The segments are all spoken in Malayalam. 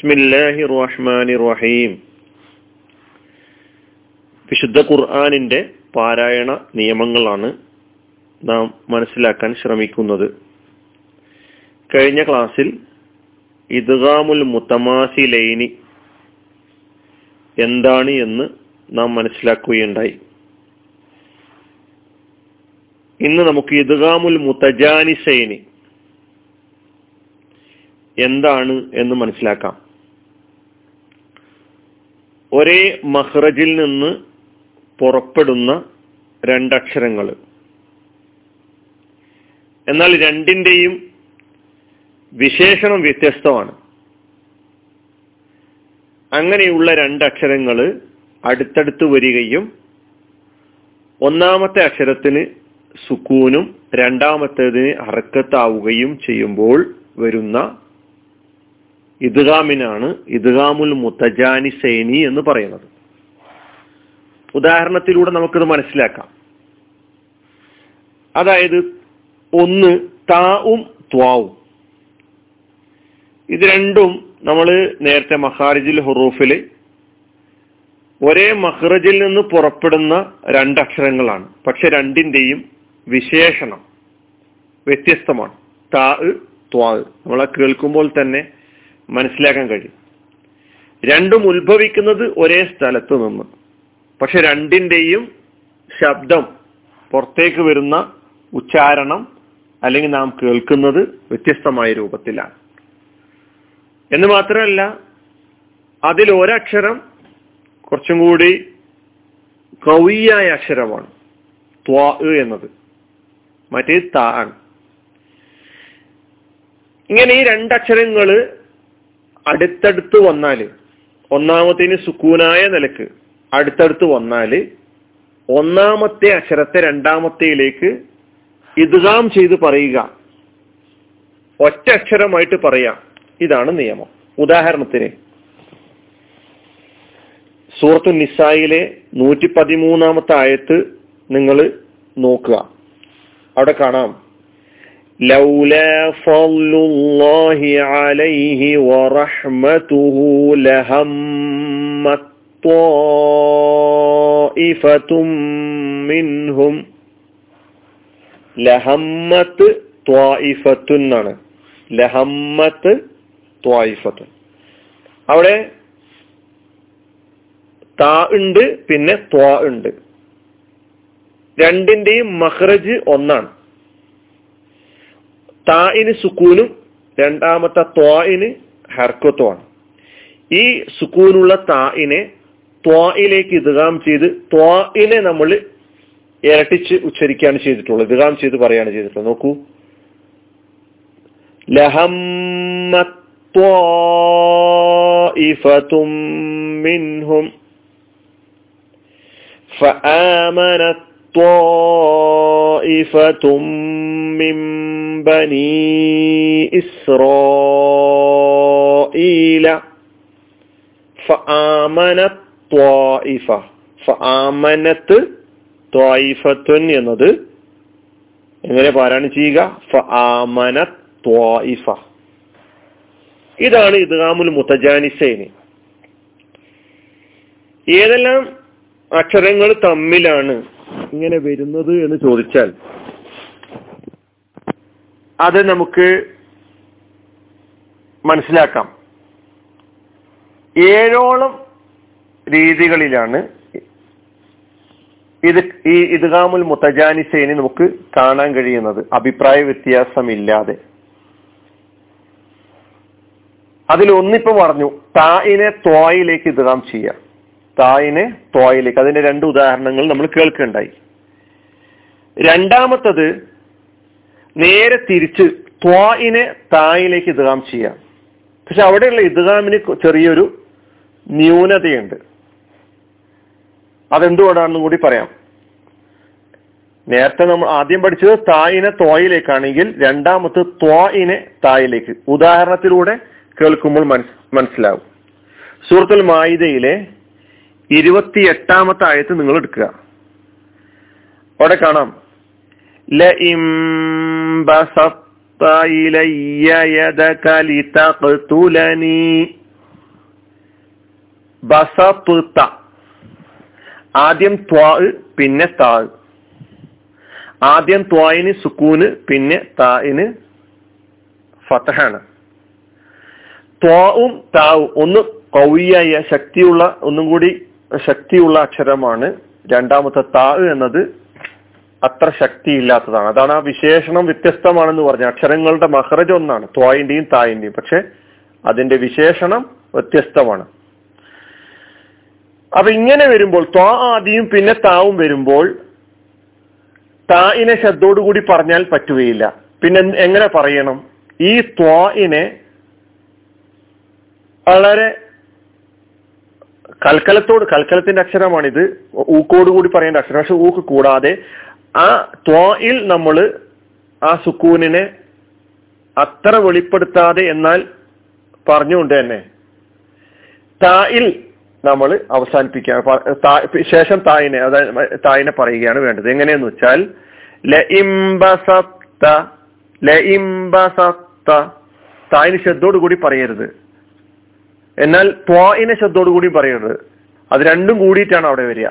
ബിസ്മില്ലാഹിർ റഹ്മാനിർ റഹീം. വിശുദ്ധ ഖുർആനിന്റെ പാരായണ നിയമങ്ങളാണ് നാം മനസ്സിലാക്കാൻ ശ്രമിക്കുന്നത്. കഴിഞ്ഞ ക്ലാസ്സിൽ ഇദ്ഗാമുൽ മുതമാസിലൈനി എന്താണ് എന്ന് നാം മനസ്സിലാക്കുകയുണ്ടായി. ഇന്ന് നമുക്ക് ഇദ്ഗാമുൽ മുതജാനിസൈനി എന്താണ് എന്ന് മനസ്സിലാക്കാം. ഒരേ മഖ്റജിൽ നിന്ന് പുറപ്പെടുന്ന രണ്ടക്ഷരങ്ങൾ, എന്നാൽ രണ്ടിൻ്റെയും വിശേഷണം വ്യത്യസ്തമാണ്. അങ്ങനെയുള്ള രണ്ടക്ഷരങ്ങൾ അടുത്തടുത്ത് വരികയും ഒന്നാമത്തെ അക്ഷരത്തിന് സുക്കൂനും രണ്ടാമത്തേതിന് ഹർക്കത്താവുകയും ചെയ്യുമ്പോൾ വരുന്ന ഇദ്ഗാമിനാണ് ഇദ്ഗാമുൽ മുതജാനിസൈനി എന്ന് പറയുന്നത്. ഉദാഹരണത്തിലൂടെ നമുക്കിത് മനസ്സിലാക്കാം. അതായത് ഒന്ന് താഉം ത്വാഉം, ഇത് രണ്ടും നമ്മൾ നേരത്തെ മഖാരിജുൽ ഹുറൂഫിൽ ഒരേ മഖ്റജിൽ നിന്ന് പുറപ്പെടുന്ന രണ്ടക്ഷരങ്ങളാണ്. പക്ഷെ രണ്ടിൻ്റെയും വിശേഷണം വ്യത്യസ്തമാണ്. താഉ ത്വാഉ നമ്മളെ കേൾക്കുമ്പോൾ തന്നെ മനസ്സിലാക്കാൻ കഴിയും. രണ്ടും ഉത്ഭവിക്കുന്നത് ഒരേ സ്ഥലത്ത് നിന്ന്, പക്ഷെ രണ്ടിൻ്റെയും ശബ്ദം പുറത്തേക്ക് വരുന്ന ഉച്ചാരണം അല്ലെങ്കിൽ നാം കേൾക്കുന്നത് വ്യത്യസ്തമായ രൂപത്തിലാണ് എന്ന് മാത്രമല്ല, അതിൽ ഒരക്ഷരം കുറച്ചും കൂടി കവിയായ അക്ഷരമാണ് ത്വാഉ എന്നത്, മറ്റേ താ ആണ്. ഇങ്ങനെ ഈ രണ്ടക്ഷരങ്ങൾ അടുത്തടുത്ത് വന്നാൽ, ഒന്നാമത്തേന് സുക്കൂനായ നിലക്ക് അടുത്തടുത്ത് വന്നാൽ ഒന്നാമത്തെ അക്ഷരത്തെ രണ്ടാമത്തേലേക്ക് ഇദ്ഗാം ചെയ്ത് പറയുക, ഒറ്റ അക്ഷരമായിട്ട് പറയാം. ഇതാണ് നിയമം. ഉദാഹരണത്തിന് സൂറത്തു നിസായിലെ 113 ആയത്ത് നിങ്ങൾ നോക്കുക. അവിടെ കാണാം لولا فضل الله عليه ورحمته لهمت طائفة منهم لهمت طائفة لهمت طائفة. അവിടെ താ ഉണ്ട്, പിന്നെ ത്വാ ഉണ്ട്. രണ്ടിന്റെയും മഖ്റജ് ഒന്നാണ്. താഇന് സുക്കൂനും രണ്ടാമത്തെ ത്വാഇന് ഹർക്കത്തുമാണ്. ഈ സുക്കൂനുള്ള താഇനെ ത്വാഇലേക്ക് ഇദ്ഗാം ചെയ്ത് ത്വാഇനെ നമ്മൾ ഇരട്ടിച്ച് ഉച്ചരിക്കുകയാണ് ചെയ്തിട്ടുള്ളത്, ഇദ്ഗാം ചെയ്ത് പറയുകയാണ് ചെയ്തിട്ടുള്ളത്. നോക്കൂ, ലഹമ്മത് ത്വാഇഫത്തും മിൻഹും ഫആമനത് ത്വാഇഫത്തും മിൻ ബനി ഇസ്രായീല ഫആമനത് ത്വായിഫ ഫആമനത് ത്വായിഫത്തുൻ എന്നത് എങ്ങനെ പാരായണം ചെയ്യുക? ഫആമനത് ത്വായിഫ. ഇതാണ് ഇദ്ഗാമുൽ മുതജാനിസൈനി. ഏതെല്ലാം അക്ഷരങ്ങൾ തമ്മിലാണ് ഇങ്ങനെ വരുന്നത് എന്ന് ചോദിച്ചാൽ അത് നമുക്ക് മനസ്സിലാക്കാം. 7 രീതികളിലാണ് ഈ ഇദ്ഗാമുൽ മുതജാനിസൈനി നമുക്ക് കാണാൻ കഴിയുന്നത്, അഭിപ്രായ വ്യത്യാസമില്ലാതെ. അതിലൊന്നിപ്പോ പറഞ്ഞു, താഇനെ ത്വായിലേക്ക് ഇദ്ഗാം ചെയ്യാം. താഇനെ ത്വായിലേക്ക്, അതിന്റെ 2 ഉദാഹരണങ്ങൾ നമ്മൾ കേൾക്കുകയുണ്ടായി. രണ്ടാമത്തത് നേരെ തിരിച്ച് ത്വാഇനെ തായിലേക്ക് ഇദ്ഗാം ചെയ്യാം. പക്ഷെ അവിടെയുള്ള ഇദ്ഗാമിന് ചെറിയൊരു ന്യൂനതയുണ്ട്. അതെന്തുകൊണ്ടാണെന്നും കൂടി പറയാം. നേരത്തെ നമ്മൾ ആദ്യം പഠിച്ചത് തായിനെ ത്വായിലേക്കാണെങ്കിൽ രണ്ടാമത്തെ ത്വാഇനെ തായിലേക്ക്. ഉദാഹരണത്തിലൂടെ കേൾക്കുമ്പോൾ മനസ്സിലാവും. സൂറത്തുൽ മാഇദയിലെ 28 ആയത്ത് നിങ്ങൾ എടുക്കുക. അവിടെ കാണാം ലഇം ബസത്ത ഇലയ്യ യദക ലിതഖ്തുലനി ബസ, ആദ്യം ത്വാ പിന്നെ താ, ആദ്യം ത്വായിന് സുക്കൂന് പിന്നെ തായിന് ഫതഹാണ്. ത്വാവും താവും ഒന്ന് കൗയിയായ ശക്തിയുള്ള, ഒന്നും കൂടി ശക്തിയുള്ള അക്ഷരമാണ്. രണ്ടാമത്തെ താ എന്നത് അത്ര ശക്തിയില്ലാത്തതാണ്. അതാണ് ആ വിശേഷണം വ്യത്യസ്തമാണെന്ന് പറഞ്ഞത്. അക്ഷരങ്ങളുടെ മഹ്റജ് ഒന്നാണ് ത്വായിന്റെയും തായിന്റെയും, പക്ഷെ അതിന്റെ വിശേഷണം വ്യത്യസ്തമാണ്. അപ്പൊ ഇങ്ങനെ വരുമ്പോൾ ത്വാ ആദിയും പിന്നെ താവും വരുമ്പോൾ തായിനെ ശബ്ദോടുകൂടി പറഞ്ഞാൽ പറ്റുകയില്ല. പിന്നെ എങ്ങനെ പറയണം? ഈ ത്വായിനെ വളരെ കൽക്കലത്തോട്, കൽക്കലത്തിന്റെ അക്ഷരമാണിത്, ഊക്കോടുകൂടി പറയേണ്ട അക്ഷരം. പക്ഷെ ഊക്ക് കൂടാതെ ആ ത്വായിൽ നമ്മൾ ആ സുക്കൂനിനെ അത്ര വെളിപ്പെടുത്താതെ എന്നാൽ പറഞ്ഞുകൊണ്ട് തന്നെ തായിൽ നമ്മൾ അവസാനിപ്പിക്കുകയാണ്. ശേഷം തായിനെ, അതായത് തായിനെ പറയുകയാണ് വേണ്ടത്. എങ്ങനെയെന്ന് വെച്ചാൽ തായിന് ശബ്ദോടു കൂടി പറയരുത്, എന്നാൽ ത്വായിനെ ശബ്ദോടു കൂടി പറയരുത്. അത് രണ്ടും കൂടിയിട്ടാണ് അവിടെ വരിക.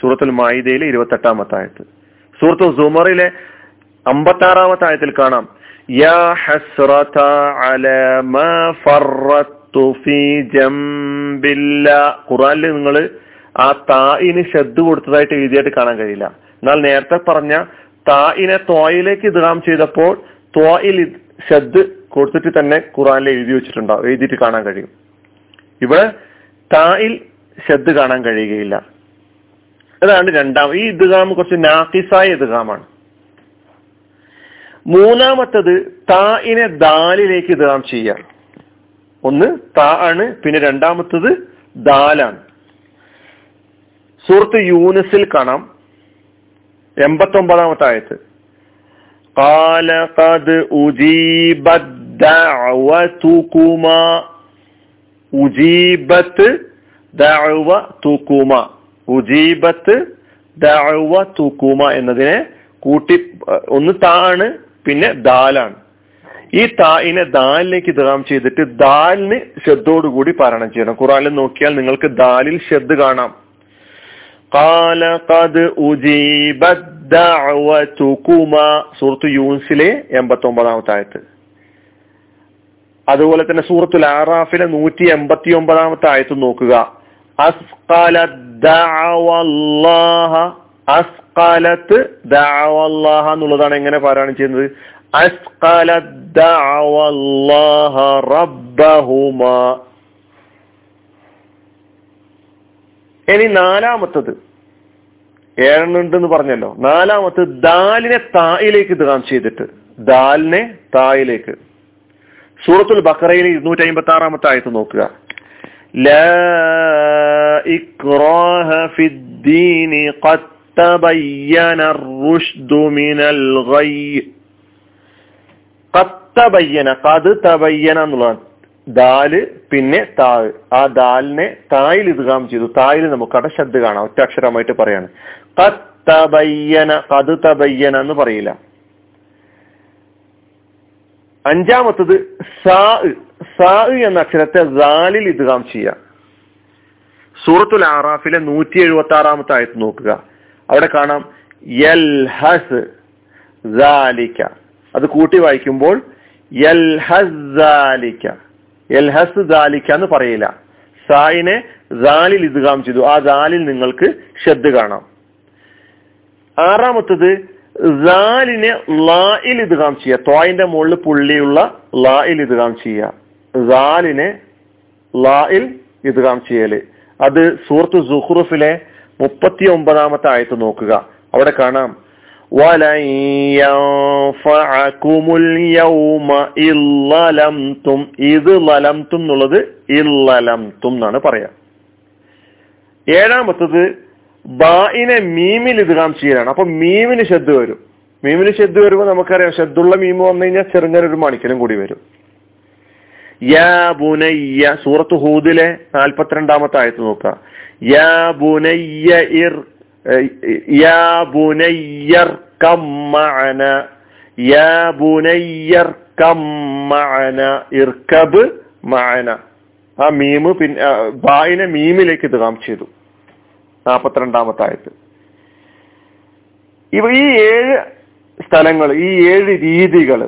സൂറത്തുൽ മാഇദയിലെ 28-ാമത്തെ ആയത്ത്, സൂറത്തുൽ സുമറിലെ 56-ാമത്തെ ആയത്തിൽ കാണാം, യാ ഹസ്റത അലാ മാ ഫറത്തു ഫീ ജംബില്ല. ഖുർആനിൽ നിങ്ങൾ ആ താഇന് ശദ്ദ് കൊടുത്തതായിട്ട് എഴുതിയായിട്ട് കാണാൻ കഴിയില്ല. എന്നാൽ നേരത്തെ പറഞ്ഞ താഇനെ ത്വായിലേക്ക് ഇദ്ഗാം ചെയ്തപ്പോൾ ത്വായിൽ ശദ്ദ് കൊടുത്തിട്ട് തന്നെ ഖുർആനിൽ എഴുതി വെച്ചിട്ടുണ്ടാവും, എഴുതിയിട്ട് കാണാൻ കഴിയും. ഇവിടെ തായിൽ ശബ്ദ് കാണാൻ കഴിയുകയില്ല. അതാണ് രണ്ടാമത്. ഈ ഇദ്ഗാം കുറച്ച് നാഖിസായ ഇദ്ഗാമാണ്. മൂന്നാമത്തത് തായിനെ ദാലിലേക്ക് ഇദ്ഗാം ചെയ്യാം. ഒന്ന് താ ആണ്, പിന്നെ രണ്ടാമത്തത് ദാലാണ്. സൂറത്ത് യൂനുസിൽ കാണാം 89-ാമത്തെ ആയത്ത്, ഖാല ഖദ് ഉജീബത് ദഅവതുകുമാ എന്നതിനെ കൂട്ടി ഒന്ന് താ ആണ് പിന്നെ ദാലാണ്. ഈ തായിനെ ദാലിലേക്ക് ഇദ്ഗാം ചെയ്തിട്ട് ദാലിന് ശബ്ദോടുകൂടി പാരായണം ചെയ്യണം. ഖുർആനിൽ നോക്കിയാൽ നിങ്ങൾക്ക് ദാലിൽ ശബ്ദ് കാണാം. ഖാല ഖദ് ഉജീബത് ദഅവതുകുമാ, സൂറത്ത് യൂനുസിലെ 89-ാമത്തെ ആയത്ത്. അതുപോലെ തന്നെ സൂറത്തുൽ ആറാഫിലെ 189-ാമത്തെ ആയത്ത് നോക്കുക, എന്നുള്ളതാണ് എങ്ങനെ പാരായണം ചെയ്യുന്നത്. ഇനി നാലാമത്തത്, ഏഴെണ്ണുണ്ടെന്ന് പറഞ്ഞല്ലോ, നാലാമത്തത് ദാലിനെ തായിലേക്ക് ഇദ്ഗാം ചെയ്തിട്ട്, ദാലിനെ തായിലേക്ക്. സൂറത്തുൽ ബഖറയിലെ 256-ാമത്തെ ആയത്ത് നോക്കുക, ലാ ഇക്റാഹ ഫിദ്ദീനി ഖദ് തബയ്യനർ റുഷ്ദു മിനൽ ഗയ്യ്. ഖദ് തബയ്യന, ഖദ് തബയ്യന എന്നുള്ളതാണ് ദാല് പിന്നെ താ. ആ ദാലിനെ തായിൽ ഇദ്ഗാം ചെയ്തു. തായിൽ നമുക്ക് അവിടെ ശബ്ദ് കാണാം, ഒറ്റ അക്ഷരമായിട്ട് പറയാണ്. ഖദ് തബയ്യന, ഖദ് തബയ്യന എന്ന് പറയില്ല. അഞ്ചാമത്തത് സാ, സാ എന്ന അക്ഷരത്തെ ദാലിൽ ഇദ്ഗാം ചെയ്യാം. സൂറത്തുൽ ആറാഫിലെ 176-ാമത്തെ ആയത്ത് നോക്കുക, അവിടെ കാണാം യൽഹസ് ദാലിക. അത് കൂട്ടി വായിക്കുമ്പോൾ യൽഹസ് ദാലിക, യൽഹസ് ദാലിക എന്ന് പറയില്ല. സായിനെ ദാലിൽ ഇദ്ഗാം ചെയ്തു. ആ ദാലിൽ നിങ്ങൾക്ക് ശബ്ദ് കാണാം. ആറാമത്തത് ിനെ ലായിൽ ഇദ്ഗാം ചെയ്യുക. ത്വായിന്റെ മുകളിൽ പുള്ളിയുള്ള ലായിൽ ഇദ്ഗാം ചെയ്യുക. ലായിൽ ഇദ്ഗാം ചെയ്യല് അത് സൂറത്ത് സുഖ്റുഫിലെ 39-ാമത്തെ ആയത്ത് നോക്കുക, അവിടെ കാണാം വലൻ യൻഫഅകുമുൽ യൗമ ഇല്ലലംതും. ഇത് ലലംതും എന്നുള്ളത് ഇല്ലലംതും എന്നാണ് പറയാ. ഏഴാമത്തത് ബാഇനെ മീമിൽ ഇദ്ഗാം ചെയ്യലാണ്. അപ്പൊ മീമിന് ശബ്ദ് വരും. മീമിന് ശബ്ദ് വരുമ്പോൾ നമുക്കറിയാം ശബ്ദുള്ള മീമ് വന്നു കഴിഞ്ഞാൽ ചെറുങ്ങനൊരു മണിക്കലും കൂടി വരും. യാ ബുനയ്യ, സൂറത്ത് ഹൂദിലെ 42-ാമത്തെ ആയത്ത് നോക്കുക. യാ ബുനയ്യ ഇർ, യാ ബുനയ്യർ കം മഅന, യാ ബുനയ്യർ കം മഅന, ഇർകബ് മഅന. ആ മീമ് പിന്നെ ബായിനെ മീമിലേക്ക് ഇത് കാം ചെയ്തു. 42-ാമത്തെ ആയത്ത്. ഇവ ഈ 7 സ്ഥലങ്ങൾ, ഈ 7 രീതികൾ,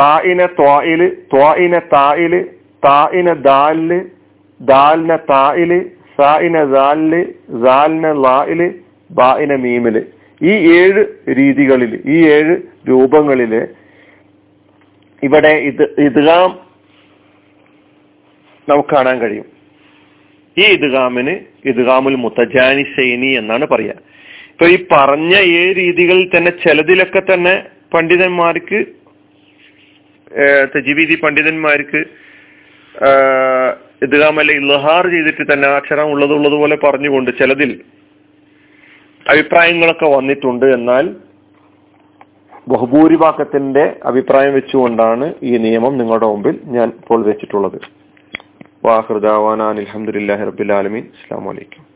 താഇന ത്വാഇല്, ത്വാഇന താഇല്, താഇന ദാല്, ദാലിന താഇല്, സാഇന ദാല്, ദാലിന ലാഇല്, ബാഇന മീമില്, ഈ 7 രീതികളിൽ, ഈ 7 രൂപങ്ങളില് ഇവിടെ ഇദ്ഗാം നമുക്ക് കാണാൻ കഴിയും. ഈ ഇദ്ഗാമിന് ഇദ്ഗാമുൽ മുതജാനിസൈനി എന്നാണ് പറയുക. ഇപ്പൊ ഈ പറഞ്ഞ 7 രീതികളിൽ തന്നെ ചിലതിലൊക്കെ തന്നെ പണ്ഡിതന്മാർക്ക്, തജ്വീദി പണ്ഡിതന്മാർക്ക് ഇദ്ഗാം അല്ലെ ഇൽഹാർ ചെയ്തിട്ട് തന്നെ അക്ഷരം ഉള്ളതുപോലെ പറഞ്ഞുകൊണ്ട് ചിലതിൽ അഭിപ്രായങ്ങളൊക്കെ വന്നിട്ടുണ്ട്. എന്നാൽ ബഹുഭൂരിഭാഗത്തിന്റെ അഭിപ്രായം വെച്ചുകൊണ്ടാണ് ഈ നിയമം നിങ്ങളുടെ മുമ്പിൽ ഞാൻ ഇപ്പോൾ വെച്ചിട്ടുള്ളത്. വാഖിർ ദഅവാനാ അൽഹംദുലില്ലാഹി റബ്ബിൽ ആലമീൻ. അസ്സലാമു അലൈക്കും.